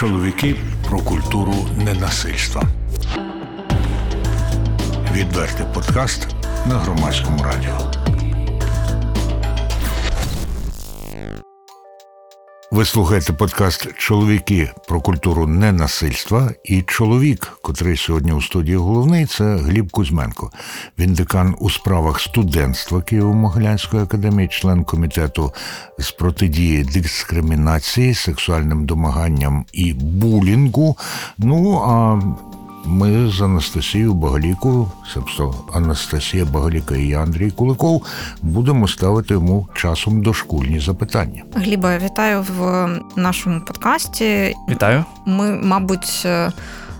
Чоловіки про культуру ненасильства. Відвертий подкаст на Громадському радіо. Ви слухаєте подкаст «Чоловіки про культуру ненасильства» і чоловік, котрий сьогодні у студії головний, це Гліб Кузьменко. Він декан у справах студентства Києво-Могилянської академії, член комітету з протидії дискримінації, сексуальним домаганням і булінгу. Ми з Анастасією Багаліку, тобто Анастасія Багаліка і я, Андрій Куликов, будемо ставити йому часом дошкільні запитання. Гліба, вітаю в нашому подкасті. Вітаю. Ми, мабуть,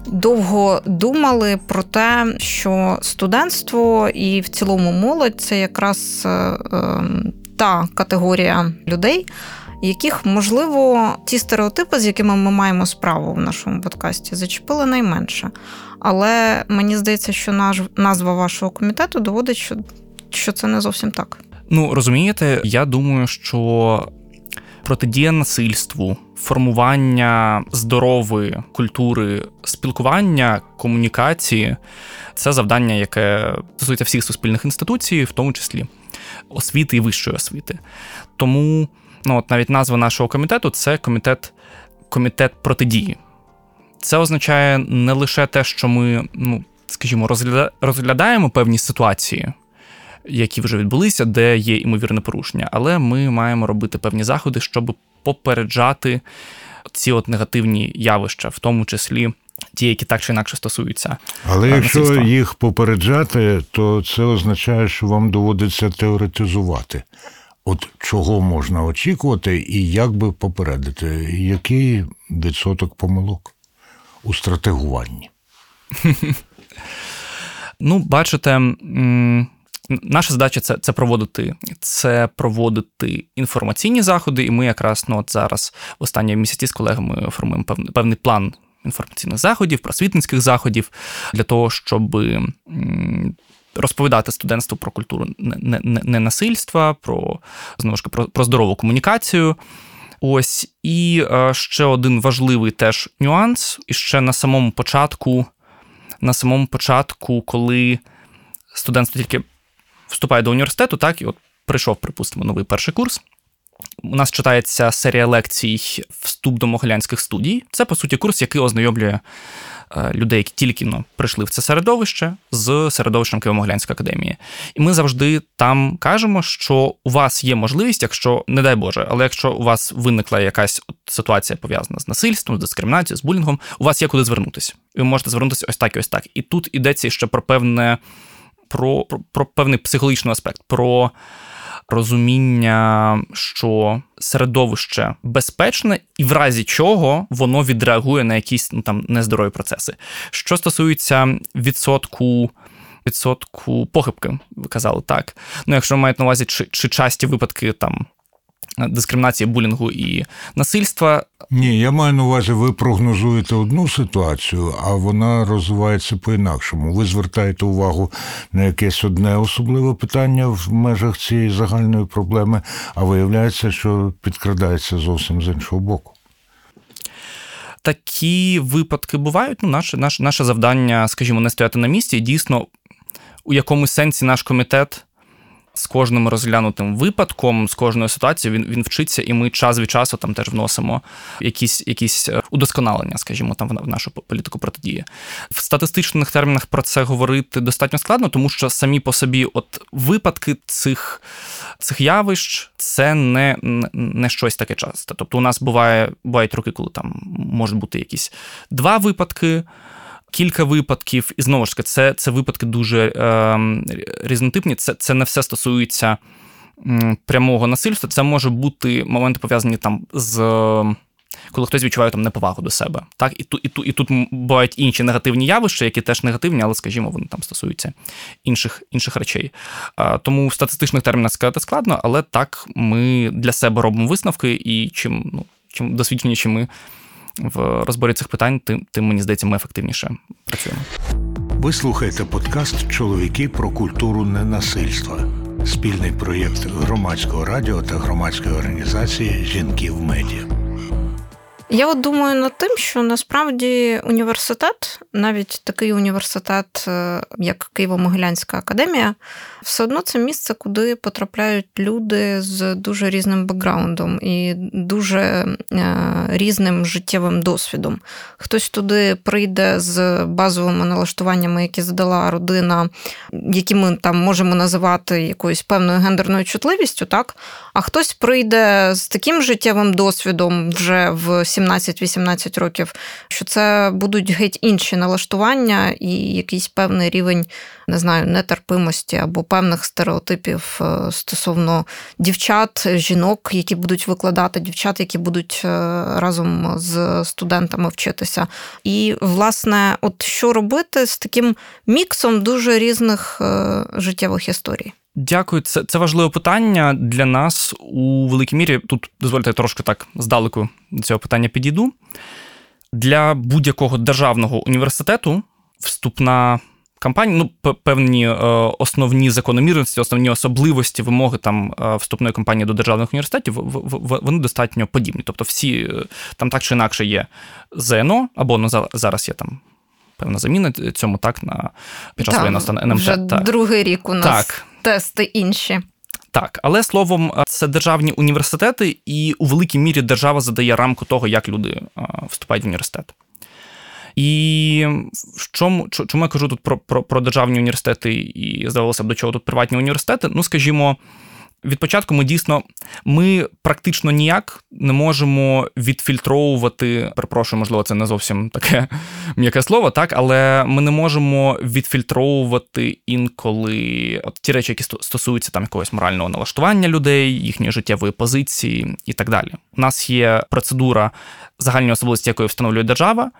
довго думали про те, що студентство і в цілому молодь – це якраз та категорія людей, яких, можливо, ті стереотипи, з якими ми маємо справу в нашому подкасті, зачепили найменше. Але мені здається, що назва вашого комітету доводить, що це не зовсім так. Розумієте, я думаю, що протидія насильству, формування здорової культури спілкування, комунікації – це завдання, яке стосується всіх суспільних інституцій, в тому числі освіти і вищої освіти. Тому... навіть назва нашого комітету – це комітет протидії. Це означає не лише те, що ми, розглядаємо певні ситуації, які вже відбулися, де є ймовірне порушення, але ми маємо робити певні заходи, щоб попереджати ці негативні явища, в тому числі ті, які так чи інакше стосуються. Але якщо їх попереджати, то це означає, що вам доводиться теоретизувати. От чого можна очікувати і як би попередити? Який відсоток помилок у стратегуванні? Бачите, наша задача – це проводити інформаційні заходи, і ми якраз зараз в останні місяці з колегами формуємо певний план інформаційних заходів, просвітницьких заходів для того, щоб... розповідати студентству про культуру ненасильства, про здорову комунікацію. І ще один важливий теж нюанс. І ще на самому початку, коли студентство тільки вступає до університету, так, і от прийшов, припустимо, новий перший курс. У нас читається серія лекцій «Вступ до Могилянських студій». Це, по суті, курс, який ознайомлює людей, які тільки прийшли в це середовище, з середовищем Києво-Могилянської академії. І ми завжди там кажемо, що у вас є можливість, якщо, не дай Боже, але якщо у вас виникла якась ситуація пов'язана з насильством, з дискримінацією, з булінгом, у вас є куди звернутися. І ви можете звернутися ось так і ось так. І тут йдеться ще про певний психологічний аспект, про розуміння, що середовище безпечне і в разі чого воно відреагує на якісь нездорові процеси. Що стосується відсотку похибки, ви казали, так. Якщо ви маєте на увазі, чи часті випадки дискримінації, булінгу і насильства. Ні, я маю на увазі, ви прогнозуєте одну ситуацію, а вона розвивається по-інакшому. Ви звертаєте увагу на якесь одне особливе питання в межах цієї загальної проблеми, а виявляється, що підкрадається зовсім з іншого боку. Такі випадки бувають. Наше завдання, не стояти на місці. І дійсно, у якомусь сенсі наш комітет з кожним розглянутим випадком, з кожною ситуацією він вчиться, і ми час від часу теж вносимо якісь удосконалення, в нашу політику протидії. В статистичних термінах про це говорити достатньо складно, тому що самі по собі випадки цих явищ – це не щось таке часто. Тобто у нас бувають роки, коли можуть бути якісь 2 випадки, кілька випадків, і знову ж таки, це випадки дуже різнотипні, це не все стосується прямого насильства, це може бути моменти пов'язані коли хтось відчуває неповагу до себе. Так? І тут бувають інші негативні явища, які теж негативні, але, вони стосуються інших речей. Тому в статистичних термінах сказати складно, але так ми для себе робимо висновки, і чим досвідченіші ми в розборі цих питань, тим, мені здається, ми ефективніше працюємо. Ви слухаєте подкаст «Чоловіки про культуру ненасильства». Спільний проєкт Громадського радіо та громадської організації «Жінки в медіа». Я от думаю над тим, що насправді університет, навіть такий університет, як Києво-Могилянська академія, все одно це місце, куди потрапляють люди з дуже різним бекграундом і дуже різним життєвим досвідом. Хтось туди прийде з базовими налаштуваннями, які задала родина, які ми там можемо називати якоюсь певною гендерною чутливістю, так? А хтось прийде з таким життєвим досвідом вже в 17-18 років, що це будуть геть інші налаштування і якийсь певний рівень, не знаю, нетерпимості або певних стереотипів стосовно дівчат, жінок, які будуть викладати, дівчат, які будуть разом з студентами вчитися. І, власне, от що робити з таким міксом дуже різних життєвих історій? Дякую. Це важливе питання для нас у великій мірі. Тут, дозвольте, я трошки так здалеку до цього питання підійду. Для будь-якого державного університету вступна кампанія, певні основні закономірності, основні особливості, вимоги там вступної кампанії до державних університетів, вони достатньо подібні. Тобто всі там так чи інакше є ЗНО, або зараз є там певна заміна цьому, так, під час воєнного стану НМТ. Вже другий рік у нас. Так. Тести інші. Так, але, словом, це державні університети, і у великій мірі держава задає рамку того, як люди вступають в університет. І чому я кажу тут про державні університети і, здавалося б, до чого тут приватні університети? Скажімо, від початку ми практично ніяк не можемо відфільтровувати, перепрошую, можливо, це не зовсім таке м'яке слово, так, але ми не можемо відфільтровувати інколи ті речі, які стосуються там якогось морального налаштування людей, їхньої життєвої позиції і так далі. У нас є процедура загальної особливості, якої встановлює держава,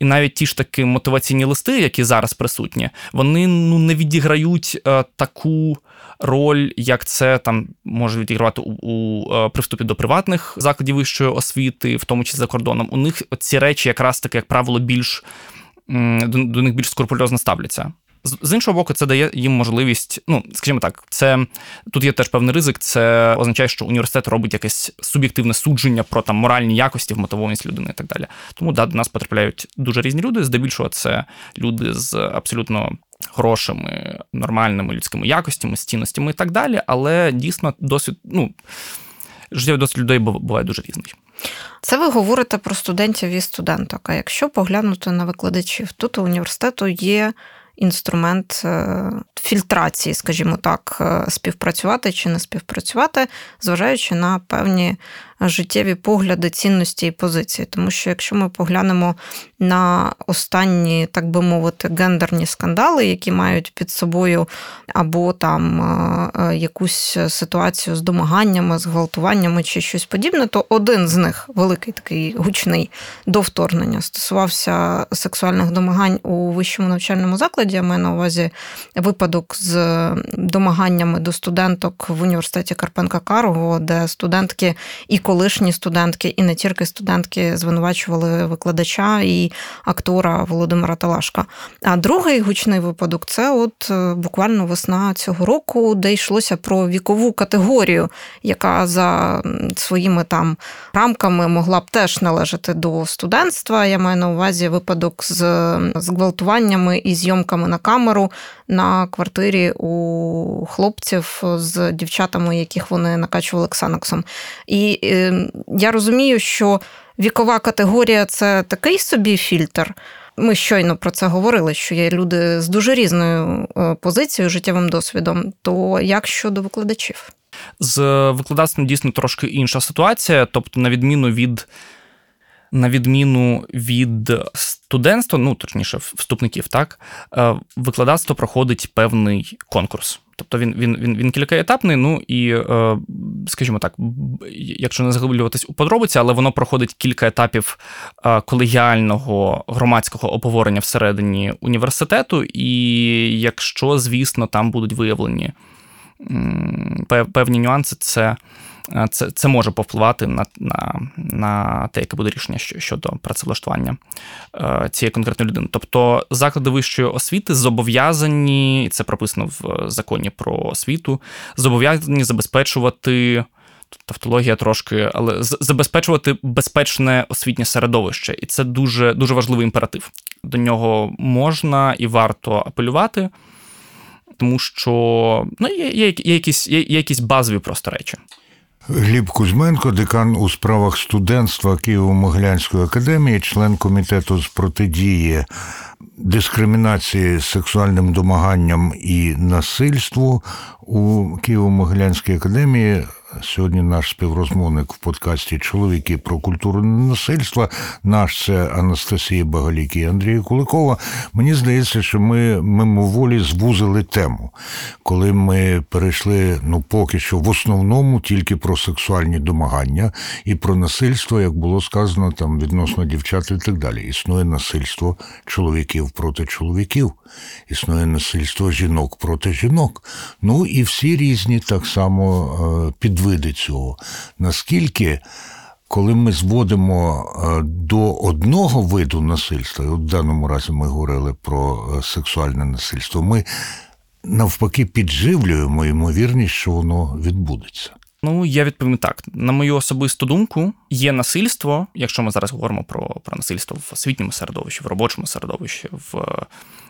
і навіть ті ж таки мотиваційні листи, які зараз присутні, вони не відіграють таку роль, як це там може відігравати у при вступі до приватних закладів вищої освіти, в тому числі за кордоном. У них ці речі якраз таки, як правило, до них більш скрупульозно ставляться. З іншого боку, це дає їм можливість, скажімо так, тут є теж певний ризик, це означає, що університет робить якесь суб'єктивне судження про там моральні якості, вмотивованість людини і так далі. Тому, до нас потрапляють дуже різні люди, здебільшого це люди з абсолютно хорошими, нормальними людськими якостями, цінностями і так далі, але дійсно досвід, життєвий досвід людей буває дуже різний. Це ви говорите про студентів і студенток, а якщо поглянути на викладачів, тут у університету є інструмент фільтрації, скажімо так, співпрацювати чи не співпрацювати, зважаючи на певні життєві погляди, цінності і позиції. Тому що якщо ми поглянемо на останні, так би мовити, гендерні скандали, які мають під собою або там якусь ситуацію з домаганнями, з гвалтуваннями чи щось подібне, то один з них, великий такий гучний до вторгнення, стосувався сексуальних домагань у вищому навчальному закладі. Я маю на увазі випадок з домаганнями до студенток в університеті Карпенка-Карого, де студентки і колишні студентки, і не тільки студентки звинувачували викладача і актора Володимира Талашка. А другий гучний випадок – це от буквально весна цього року, де йшлося про вікову категорію, яка за своїми там рамками могла б теж належати до студентства. Я маю на увазі випадок з гвалтуваннями і зйомками на камеру на квартирі у хлопців з дівчатами, яких вони накачували ксаноксом. І я розумію, що вікова категорія – це такий собі фільтр. Ми щойно про це говорили, що є люди з дуже різною позицією, життєвим досвідом. То як щодо викладачів? З викладацтвом дійсно трошки інша ситуація. Тобто, на відміну від студентства, точніше, вступників, так, викладацтво проходить певний конкурс. Тобто він кількаетапний, і, скажімо так, якщо не заглиблюватись у подробиці, але воно проходить кілька етапів колегіального громадського обговорення всередині університету, і якщо, звісно, там будуть виявлені певні нюанси, це може повпливати на те, яке буде рішення щодо працевлаштування цієї конкретної людини. Тобто заклади вищої освіти зобов'язані, і це прописано в законі про освіту, зобов'язані забезпечувати тавтологія трошки, але забезпечувати безпечне освітнє середовище. І це дуже, дуже важливий імператив. До нього можна і варто апелювати, тому що є якісь базові просто речі. Гліб Кузьменко, декан у справах студентства Києво-Могилянської академії, член комітету з протидії дискримінації сексуальним домаганням і насильству у Києво-Могилянській академії. Сьогодні наш співрозмовник в подкасті «Чоловіки про культуру насильства». Наш – це Анастасія Багаліка і Андрія Куликова. Мені здається, що ми мимоволі звузили тему, коли ми перейшли, поки що в основному тільки про сексуальні домагання і про насильство, як було сказано, відносно дівчат і так далі. Існує насильство чоловіків проти чоловіків, існує насильство жінок проти жінок. І всі різні так само підвиди цього. Наскільки, коли ми зводимо до одного виду насильства, і в даному разі ми говорили про сексуальне насильство, ми навпаки підживлюємо ймовірність, що воно відбудеться. Я відповім так. На мою особисту думку, є насильство, якщо ми зараз говоримо про насильство в освітньому середовищі, в робочому середовищі,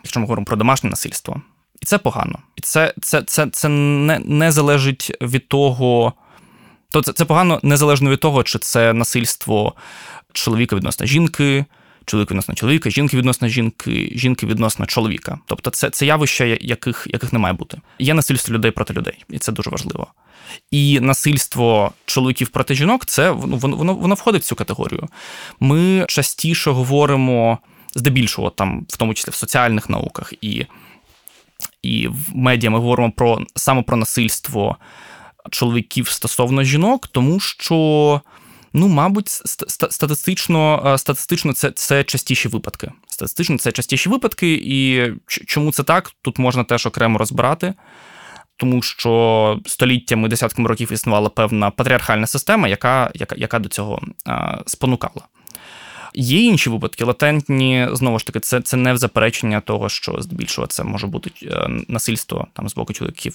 якщо ми говоримо про домашнє насильство, і це погано. І це не залежить від того, це погано незалежно від того, чи це насильство чоловіка відносно жінки, чоловіка відносно чоловіка, жінки відносно жінки, жінки відносно чоловіка. Тобто це явища, яких не має бути. Є насильство людей проти людей, і це дуже важливо. І насильство чоловіків проти жінок, це воно входить в цю категорію. Ми частіше говоримо, здебільшого, в тому числі в соціальних науках і в медіа ми говоримо саме про насильство чоловіків стосовно жінок, тому що, мабуть, статистично це частіші випадки. Статистично це частіші випадки, і чому це так, тут можна теж окремо розбирати, тому що століттями, десятками років існувала певна патріархальна система, яка до цього спонукала. Є інші випадки, латентні, знову ж таки, це не в заперечення того, що здебільшого це може бути насильство з боку чоловіків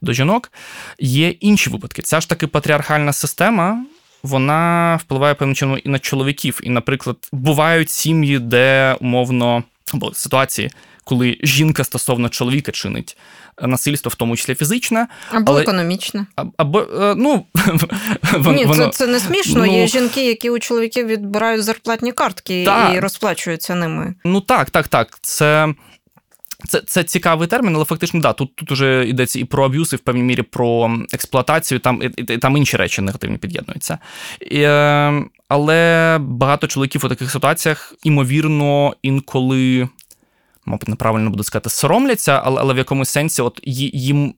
до жінок. Є інші випадки. Ця ж таки патріархальна система, вона впливає певним чином і на чоловіків. І, наприклад, бувають сім'ї, де умовно були ситуації, коли жінка стосовно чоловіка чинить насильство, в тому числі фізичне. Або економічне. Це не смішно. Є жінки, які у чоловіків відбирають зарплатні картки і розплачуються ними. Так. Це цікавий термін, але фактично, тут уже йдеться і про аб'юз, і в певній мірі про експлуатацію, там інші речі негативні під'єднуються. Але багато чоловіків у таких ситуаціях, ймовірно, інколи, мабуть, неправильно буду сказати, соромляться, але в якомусь сенсі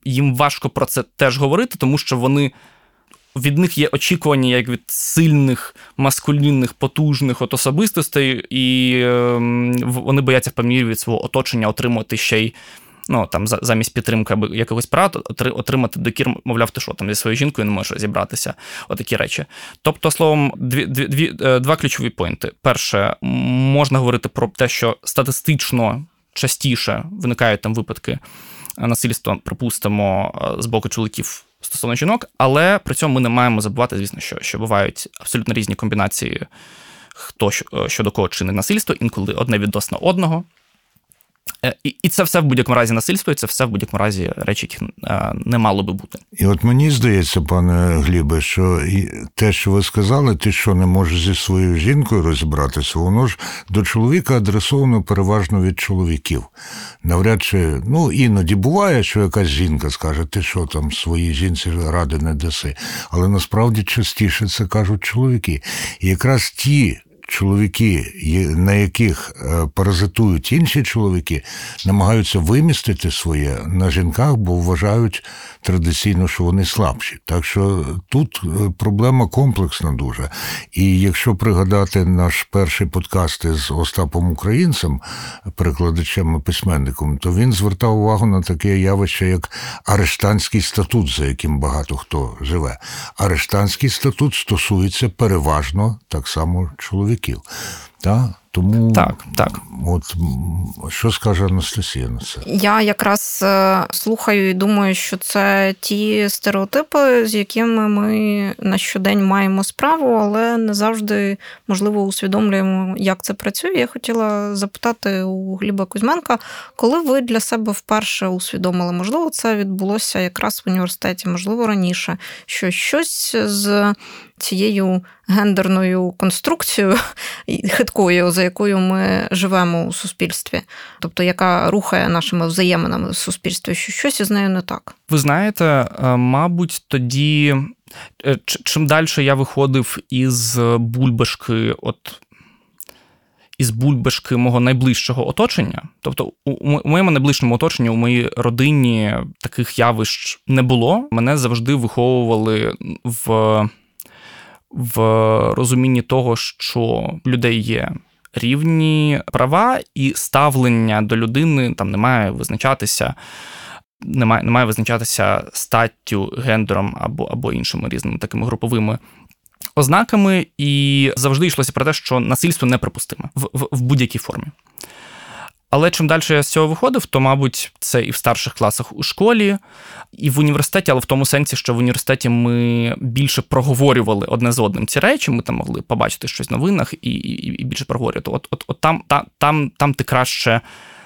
їм важко про це теж говорити, тому що від них є очікування як від сильних, маскулінних, потужних особистостей, і вони бояться в певній мірі від свого оточення отримати ще й, замість підтримки якогось порад, отримати докір, мовляв, ти що, зі своєю жінкою не можеш розібратися, отакі речі. Тобто, словом, два ключові пойнти. Перше, можна говорити про те, що статистично частіше виникають випадки насильства, припустимо, з боку чоловіків стосовно жінок, але при цьому ми не маємо забувати, звісно, що бувають абсолютно різні комбінації, хто щодо кого чинить насильство, інколи одне відносно одного. І це все в будь-якому разі насильство, і це все в будь-якому разі речі, яких не мало би бути. І от мені здається, пане Глібе, що те, що ви сказали, ти що не можеш зі своєю жінкою розібратися, воно ж до чоловіка адресовано переважно від чоловіків. Навряд чи, іноді буває, що якась жінка скаже, ти що своїй жінці ради не даси. Але насправді частіше це кажуть чоловіки. І якраз ті чоловіки, на яких паразитують інші чоловіки, намагаються вимістити своє на жінках, бо вважають традиційно, що вони слабші. Так що тут проблема комплексна дуже. І якщо пригадати наш перший подкаст з Остапом Українцем, перекладачем і письменником, то він звертав увагу на таке явище, як арештантський статут, за яким багато хто живе. Арештантський статут стосується переважно так само чоловіків. Тому так. От що скаже Анастасія на це? Я якраз слухаю і думаю, що це ті стереотипи, з якими ми на щодень маємо справу, але не завжди, можливо, усвідомлюємо, як це працює. Я хотіла запитати у Гліба Кузьменка, коли ви для себе вперше усвідомили, можливо, це відбулося якраз в університеті, можливо, раніше, що щось з цією гендерною конструкцією, хиткою, за якою ми живемо у суспільстві, тобто яка рухає нашими взаєминами в суспільстві, що щось із нею не так. Ви знаєте, мабуть, тоді, чим далі я виходив із бульбашки, із бульбашки мого найближчого оточення, тобто у моєму найближчому оточенні, у моїй родині таких явищ не було. Мене завжди виховували в розумінні того, що людей є рівні права і ставлення до людини там не має визначатися статтю, гендером або іншими різними такими груповими ознаками, і завжди йшлося про те, що насильство неприпустиме в будь-якій формі. Але чим далі я з цього виходив, то, мабуть, це і в старших класах у школі, і в університеті, але в тому сенсі, що в університеті ми більше проговорювали одне з одним ці речі, ми там могли побачити щось в новинах і більше проговорювати. Там ти краще,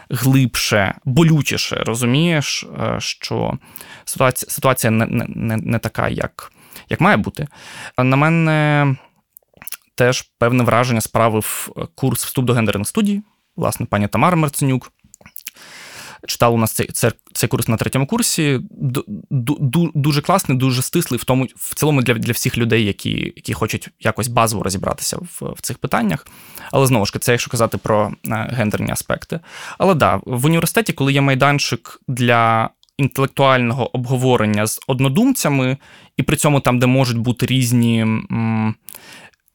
глибше, болючіше розумієш, що ситуація не така, як має бути. На мене теж певне враження справив курс «Вступ до гендерних студій». Власне, пані Тамара Марценюк читала у нас цей курс на 3-му курсі. Дуже класний, дуже стислий в цілому для всіх людей, які хочуть якось базово розібратися в цих питаннях. Але, знову ж таки, це якщо казати про гендерні аспекти. Але да, в університеті, коли є майданчик для інтелектуального обговорення з однодумцями, і при цьому там, де можуть бути різні,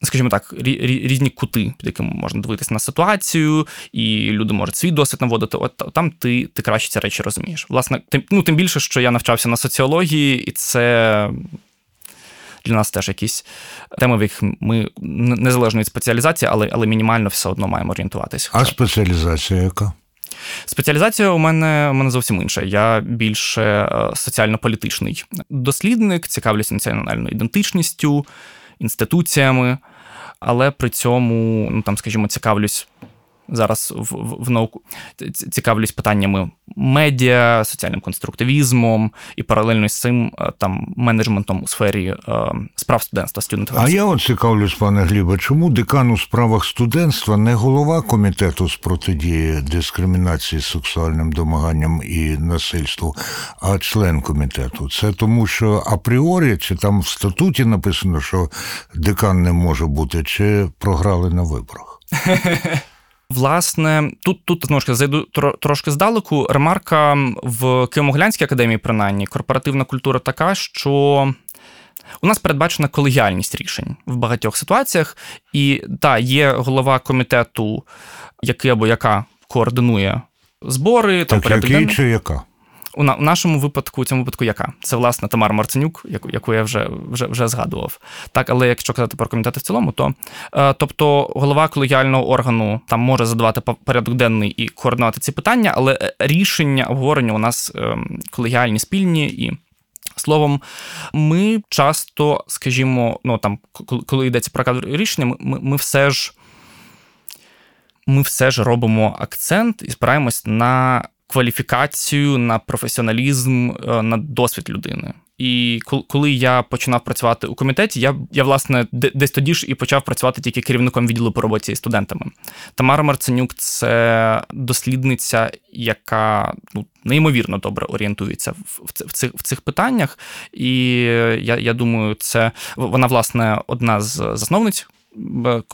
скажімо так, різні кути, під якими можна дивитися на ситуацію, і люди можуть свій досвід наводити, там ти краще ці речі розумієш. Власне, тим більше, що я навчався на соціології, і це для нас теж якісь теми, в яких ми, незалежно від спеціалізації, але мінімально все одно маємо орієнтуватися. А спеціалізація яка? Спеціалізація у мене зовсім інша. Я більше соціально-політичний дослідник, цікавлюся національною ідентичністю, інституціями, але при цьому, цікавлюсь зараз в науку, цікавлюсь питаннями медіа, соціальним конструктивізмом і паралельно з цим там менеджментом у сфері справ студентства. А я цікавлюсь, пане Глібе, чому декан у справах студентства не голова комітету з протидії дискримінації сексуальним домаганням і насильству, а член комітету? Це тому, що апріорі, чи там в статуті написано, що декан не може бути, чи програли на виборах? Власне, тут знову ж таки зайду трошки здалеку. Ремарка в Києво-Могилянській академії, принаймні, корпоративна культура така, що у нас передбачена колегіальність рішень в багатьох ситуаціях. І є голова комітету, який або яка координує збори. Так, який чи яка? У нашому випадку, у цьому випадку, яка? Це, власне, Тамара Марценюк, яку я вже згадував. Так, але якщо казати про комітети в цілому, то тобто голова колегіального органу там може задавати порядок денний і координувати ці питання, але рішення обговорення у нас колегіальні, спільні. І словом, ми часто, скажімо, коли йдеться про кадрові рішення, ми все ж робимо акцент і спираємось на кваліфікацію, на професіоналізм, на досвід людини. І коли я починав працювати у комітеті, я власне, десь тоді ж і почав працювати тільки керівником відділу по роботі із студентами. Тамара Марценюк – це дослідниця, яка неймовірно добре орієнтується в цих питаннях. І я думаю, вона, власне, одна з засновниць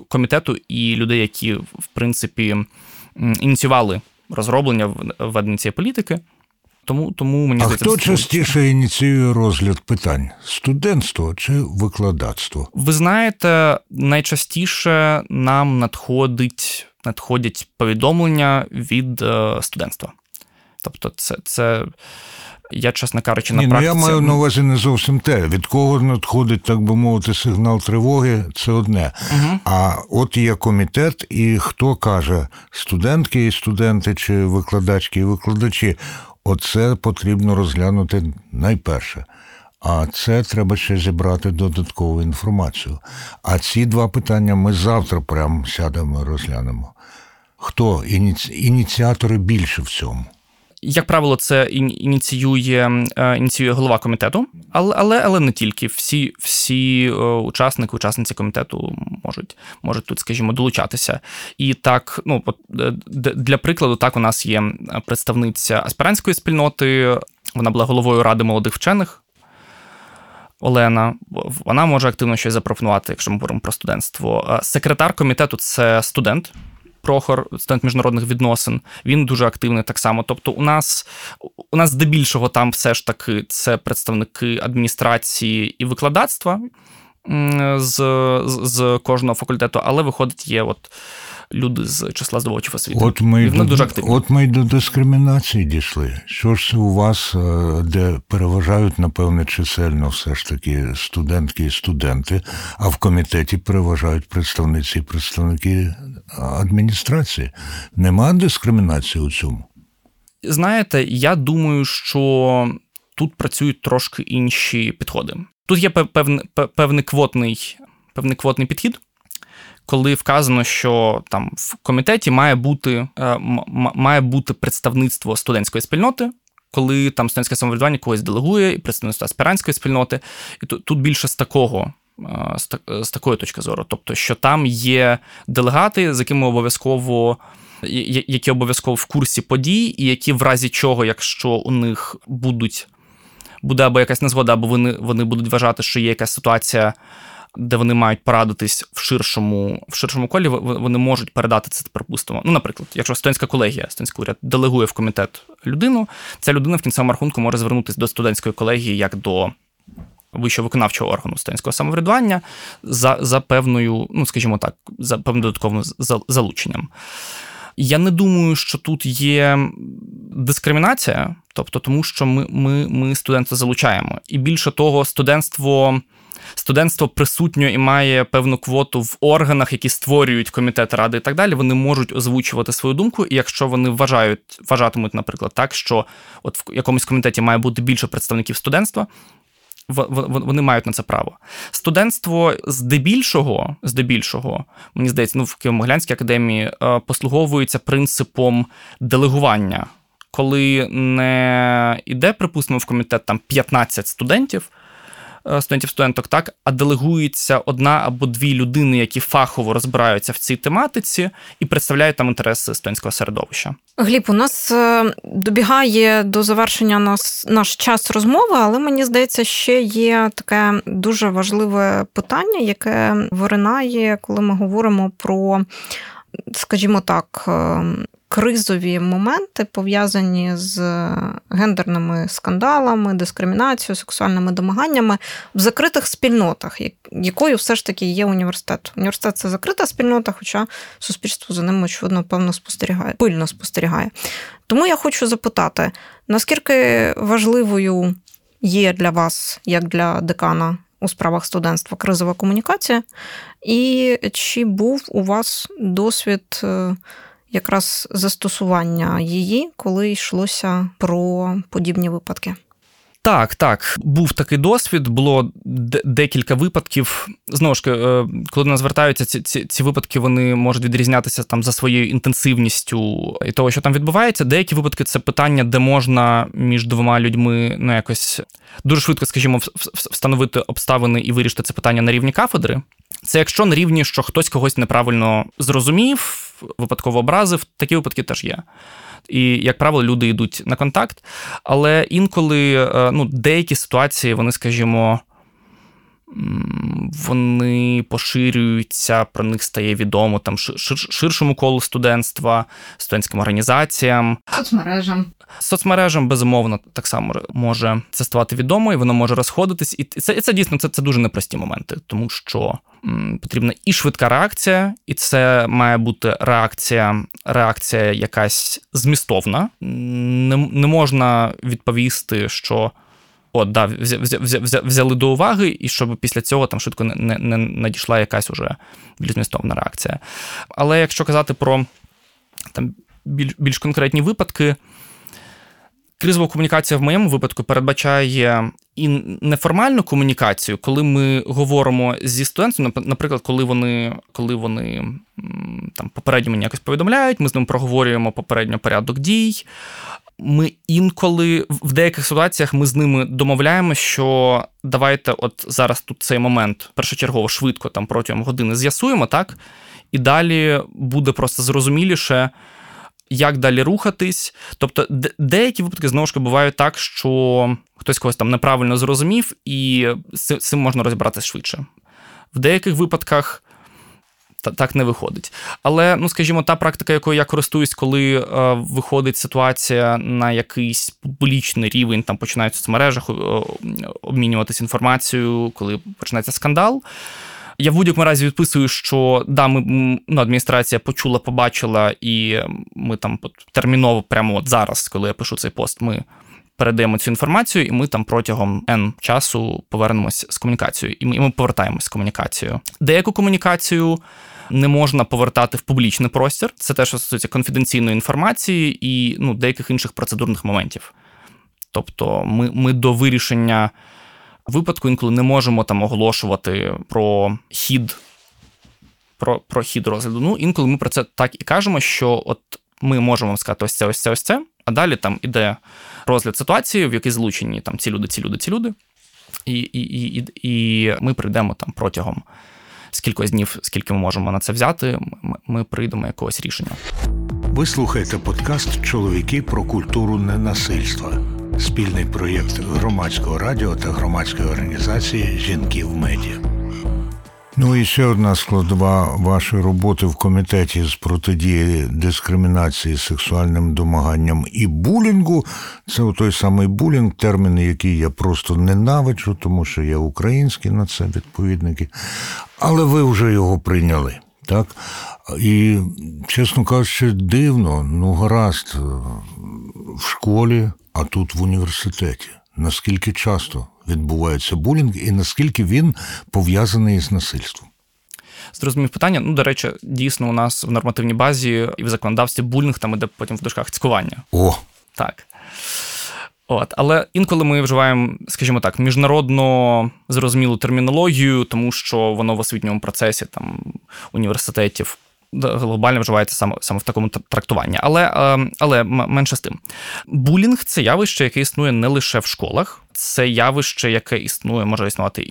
комітету і людей, які, в принципі, ініціювали розроблення введення цієї політики. Тому мені здається, хто частіше ініціює розгляд питань? Студентство чи викладацтво? Ви знаєте, найчастіше нам надходять повідомлення від студентства. Тобто це Я, чесно кажучи, на практиці... Я маю на увазі не зовсім те. Від кого надходить, так би мовити, сигнал тривоги, це одне. Угу. А от є комітет, і хто каже, студентки і студенти, чи викладачки і викладачі, оце потрібно розглянути найперше. А це треба ще зібрати додаткову інформацію. А ці два питання ми завтра прямо сядемо і розглянемо. Хто ініціатори більше в цьому? Як правило, це ініціює голова комітету, але не тільки. Всі учасники, учасниці комітету можуть тут, скажімо, долучатися. І так, ну, для прикладу, так у нас є представниця аспірантської спільноти, вона була головою Ради молодих вчених, Олена, вона може активно щось запропонувати, якщо ми говоримо про студентство. Секретар комітету – це студент, Прохор, студент міжнародних відносин, він дуже активний так само. Тобто у нас здебільшого там все ж таки це представники адміністрації і викладацтва з кожного факультету, але виходить є от люди з числа здобувачів освіти. От ми до дискримінації дійшли. Що ж у вас, де переважають, напевне, чисельно все ж таки студентки і студенти, а в комітеті переважають представниці і представники адміністрації. Нема дискримінації у цьому? Знаєте, я думаю, що тут працюють трошки інші підходи. Тут є певний квотний підхід, коли вказано, що там в комітеті має бути представництво студентської спільноти, коли там студентське самоврядування когось делегує, і представництво аспірантської спільноти. І тут більше з такої точки зору. Тобто, що там є делегати, з якими які обов'язково в курсі подій, і які в разі чого, якщо у них буде або якась незгода, або вони будуть вважати, що є якась ситуація, де вони мають порадитись в ширшому колі, вони можуть передати це, припустимо. Ну, наприклад, якщо студентський уряд делегує в комітет людину, ця людина в кінцевому рахунку може звернутися до студентської колегії як до вищого виконавчого органу студентського самоврядування за певною, ну, скажімо так, за певним додатковим залученням. Я не думаю, що тут є дискримінація, тобто тому, що ми студентів залучаємо. І більше того, студентство присутньо і має певну квоту в органах, які створюють комітети, ради і так далі, вони можуть озвучувати свою думку, і якщо вони вважатимуть, наприклад, так, що от в якомусь комітеті має бути більше представників студентства, вони мають на це право. Студентство здебільшого, мені здається, ну, в Києво-Могилянській академії послуговується принципом делегування. Коли не йде, припустимо, в комітет там 15 студентів-студенток, так, а делегується одна або дві людини, які фахово розбираються в цій тематиці і представляють там інтереси студентського середовища. Гліб, у нас добігає до завершення наш час розмови, але, мені здається, ще є таке дуже важливе питання, яке виринає, коли ми говоримо про, скажімо так, кризові моменти, пов'язані з гендерними скандалами, дискримінацією, сексуальними домаганнями в закритих спільнотах, якою все ж таки є університет. Університет – це закрита спільнота, хоча суспільство за ним, очевидно, пильно спостерігає. Тому я хочу запитати, наскільки важливою є для вас, як для декана у справах студентства, кризова комунікація, і чи був у вас досвід якраз застосування її, коли йшлося про подібні випадки? Так. Був такий досвід, було декілька випадків. Знову ж, коли до нас звертаються, ці випадки, вони можуть відрізнятися там за своєю інтенсивністю і того, що там відбувається. Деякі випадки – це питання, де можна між двома людьми, ну, якось дуже швидко, скажімо, встановити обставини і вирішити це питання на рівні кафедри. Це якщо на рівні, що хтось когось неправильно зрозумів, випадково образив, такі випадки теж є. І, як правило, люди йдуть на контакт, але інколи, ну, деякі ситуації, вони, скажімо, вони поширюються, про них стає відомо там ширшому колу студентства, студентським організаціям. Соцмережам, безумовно, так само може це ставати відомо, і воно може розходитись. І це дійсно, це дуже непрості моменти, тому що потрібна і швидка реакція, і це має бути реакція якась змістовна. Не можна відповісти, що взяли до уваги, і щоб після цього там швидко не надійшла якась уже більш змістовна реакція. Але якщо казати про там більш конкретні випадки, кризова комунікація в моєму випадку передбачає і неформальну комунікацію, коли ми говоримо зі студентом, наприклад, коли вони там попередньо мені якось повідомляють, ми з ним проговорюємо попередньо порядок дій. Ми інколи, в деяких ситуаціях, ми з ними домовляємося, що давайте от зараз тут цей момент першочергово швидко там протягом години з'ясуємо, так? І далі буде просто зрозуміліше, як далі рухатись. Тобто деякі випадки, знову ж таки, бувають так, що хтось когось там неправильно зрозумів, і з цим можна розібратися швидше. В деяких випадках так не виходить. Але, скажімо, та практика, якою я користуюсь, коли виходить ситуація на якийсь публічний рівень, там починають в соцмережах обмінюватися інформацією, коли починається скандал. Я в будь-якому разі відписую, що да, адміністрація почула, побачила, і ми там терміново, прямо от зараз, коли я пишу цей пост, ми передаємо цю інформацію, і ми там протягом N часу повернемось з комунікацією. І ми повертаємось з комунікацією. Деяку комунікацію не можна повертати в публічний простір. Це те, що стосується конфіденційної інформації і деяких інших процедурних моментів. Тобто ми до вирішення випадку інколи не можемо там оголошувати про хід розгляду. Інколи ми про це так і кажемо, що от ми можемо сказати ось це. А далі там іде розгляд ситуації, в якій залучені там ці люди. І ми прийдемо там протягом скількох днів, скільки ми можемо на це взяти, ми прийдемо якогось рішення. Ви слухаєте подкаст «Чоловіки про культуру ненасильства». Спільний проєкт громадського радіо та громадської організації «Жінки в медіа». І ще одна складова вашої роботи в комітеті з протидії дискримінації, сексуальним домаганням і булінгу. Це той самий булінг, термін, який я просто ненавиджу, тому що я український на це відповідники. Але ви вже його прийняли, так? І, чесно кажучи, дивно, гаразд, в школі, а тут в університеті. Наскільки часто відбувається булінг і наскільки він пов'язаний із насильством? Зрозумів питання. До речі, дійсно у нас в нормативній базі і в законодавстві булінг там іде потім в дужках цькування. О! Так. Але інколи ми вживаємо, скажімо так, міжнародно зрозумілу термінологію, тому що воно в освітньому процесі там університетів глобально вживається саме в такому трактуванні. Але менше з тим. Булінг – це явище, яке існує не лише в школах. Це явище, яке існує, може існувати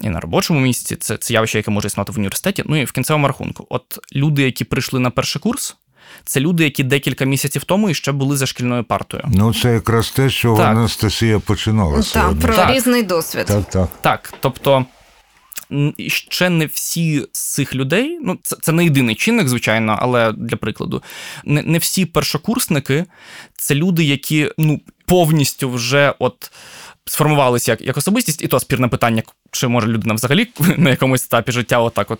і на робочому місці. Це явище, яке може існувати в університеті. І в кінцевому рахунку. От люди, які прийшли на перший курс, це люди, які декілька місяців тому іще були за шкільною партою. Це якраз те, що Анастасія починала сьогодні. Про різний досвід. Так, тобто ще не всі з цих людей, це не єдиний чинник, звичайно, але для прикладу, не всі першокурсники – це люди, які повністю вже сформувалися як особистість, і то спірне питання, чи може людина взагалі на якомусь етапі життя отак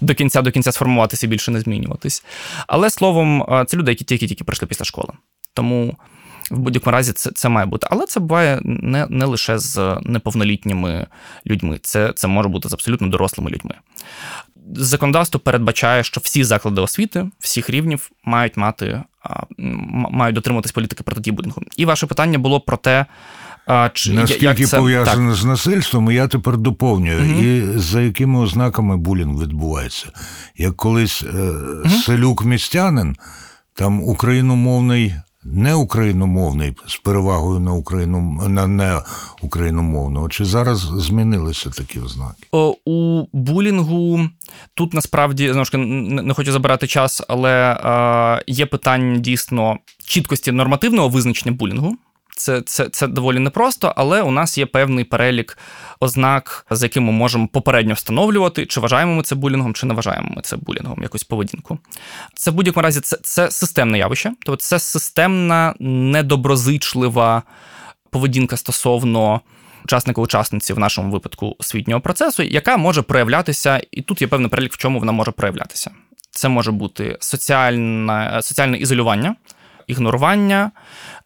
до кінця сформуватися і більше не змінюватись. Але, словом, це люди, які тільки-тільки прийшли після школи. Тому в будь-якому разі це має бути. Але це буває не лише з неповнолітніми людьми. Це може бути з абсолютно дорослими людьми. Законодавство передбачає, що всі заклади освіти, всіх рівнів мають дотримуватись політики протидії булінгу. І ваше питання було про те, наскільки пов'язано з насильством, я тепер доповнюю. Угу. І за якими ознаками булінг відбувається? Як колись селюк-містянин, там україномовний, неукраїномовний, з перевагою на неукраїномовного. Чи зараз змінилися такі ознаки? У булінгу тут насправді, знову ж таки, не хочу забирати час, але є питання дійсно чіткості нормативного визначення булінгу. Це доволі непросто, але у нас є певний перелік ознак, за яким ми можемо попередньо встановлювати, чи вважаємо ми це булінгом, чи не вважаємо ми це булінгом, якусь поведінку. Це в будь-якому разі це системне явище, тобто це системна недоброзичлива поведінка стосовно учасника-учасниці, в нашому випадку, освітнього процесу, яка може проявлятися, і тут є певний перелік, в чому вона може проявлятися. Це може бути соціальне ізолювання, ігнорування,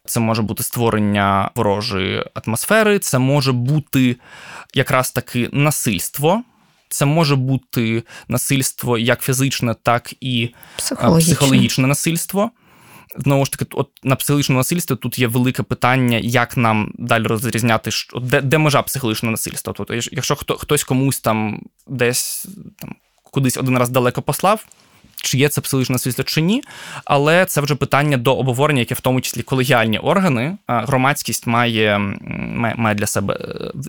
це може бути створення ворожої атмосфери, це може бути якраз таки насильство. Це може бути насильство як фізичне, так і психологічне насильство. Знову ж таки, от на психологічному насильстві тут є велике питання, як нам далі розрізняти, де межа психологічного насильства. Тобто, якщо хтось комусь там десь там, кудись один раз далеко послав, чи є це психологічне насильство, чи ні, але це вже питання до обговорення, яке в тому числі колегіальні органи, громадськість має для себе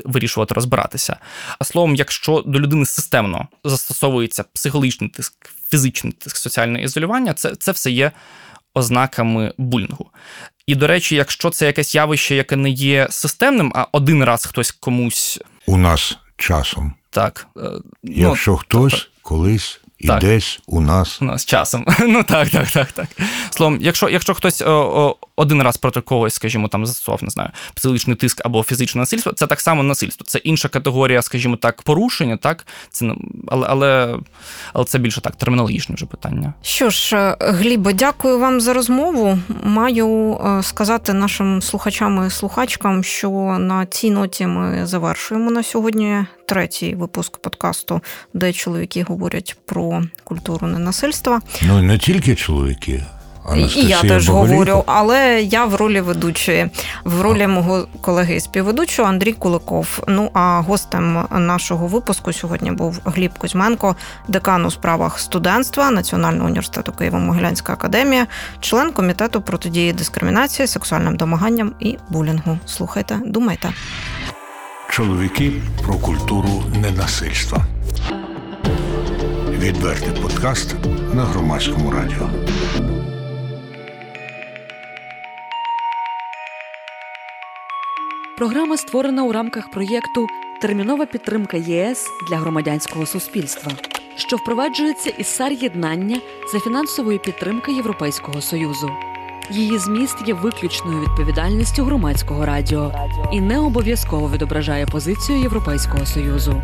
вирішувати, розбиратися. А словом, якщо до людини системно застосовується психологічний тиск, фізичний тиск, соціальне ізолювання, це все є ознаками булінгу. І, до речі, якщо це якесь явище, яке не є системним, а один раз хтось комусь... У нас часом. Так. Якщо хтось колись... І так. Десь у нас часом. Ну так. Словом, якщо хтось один раз проти когось, скажімо, там застосував, не знаю, психологічний тиск або фізичне насильство, це так само насильство. Це інша категорія, скажімо так, порушення, так? Це, але це більше так, термінологічне вже питання. Що ж, Глібо, дякую вам за розмову. Маю сказати нашим слухачам і слухачкам, що на цій ноті ми завершуємо на сьогодні 3-й випуск подкасту, де чоловіки говорять про культуру ненасильства. Ну, не тільки чоловіки. Анастасія Багаліка. І я теж говорю, але я в ролі ведучої, в ролі мого колеги і співведучого Андрій Куликов. Ну, а гостем нашого випуску сьогодні був Гліб Кузьменко, декан у справах студентства Національного університету Києво-Могилянська академія, член комітету протидії дискримінації, сексуальним домаганням і булінгу. Слухайте, думайте. Чоловіки про культуру ненасильства. Відвертий подкаст на Громадському радіо. Програма створена у рамках проєкту «Термінова підтримка ЄС для громадянського суспільства», що впроваджується із САР «Єднання» за фінансової підтримки Європейського Союзу. Її зміст є виключною відповідальністю Громадського радіо і не обов'язково відображає позицію Європейського Союзу.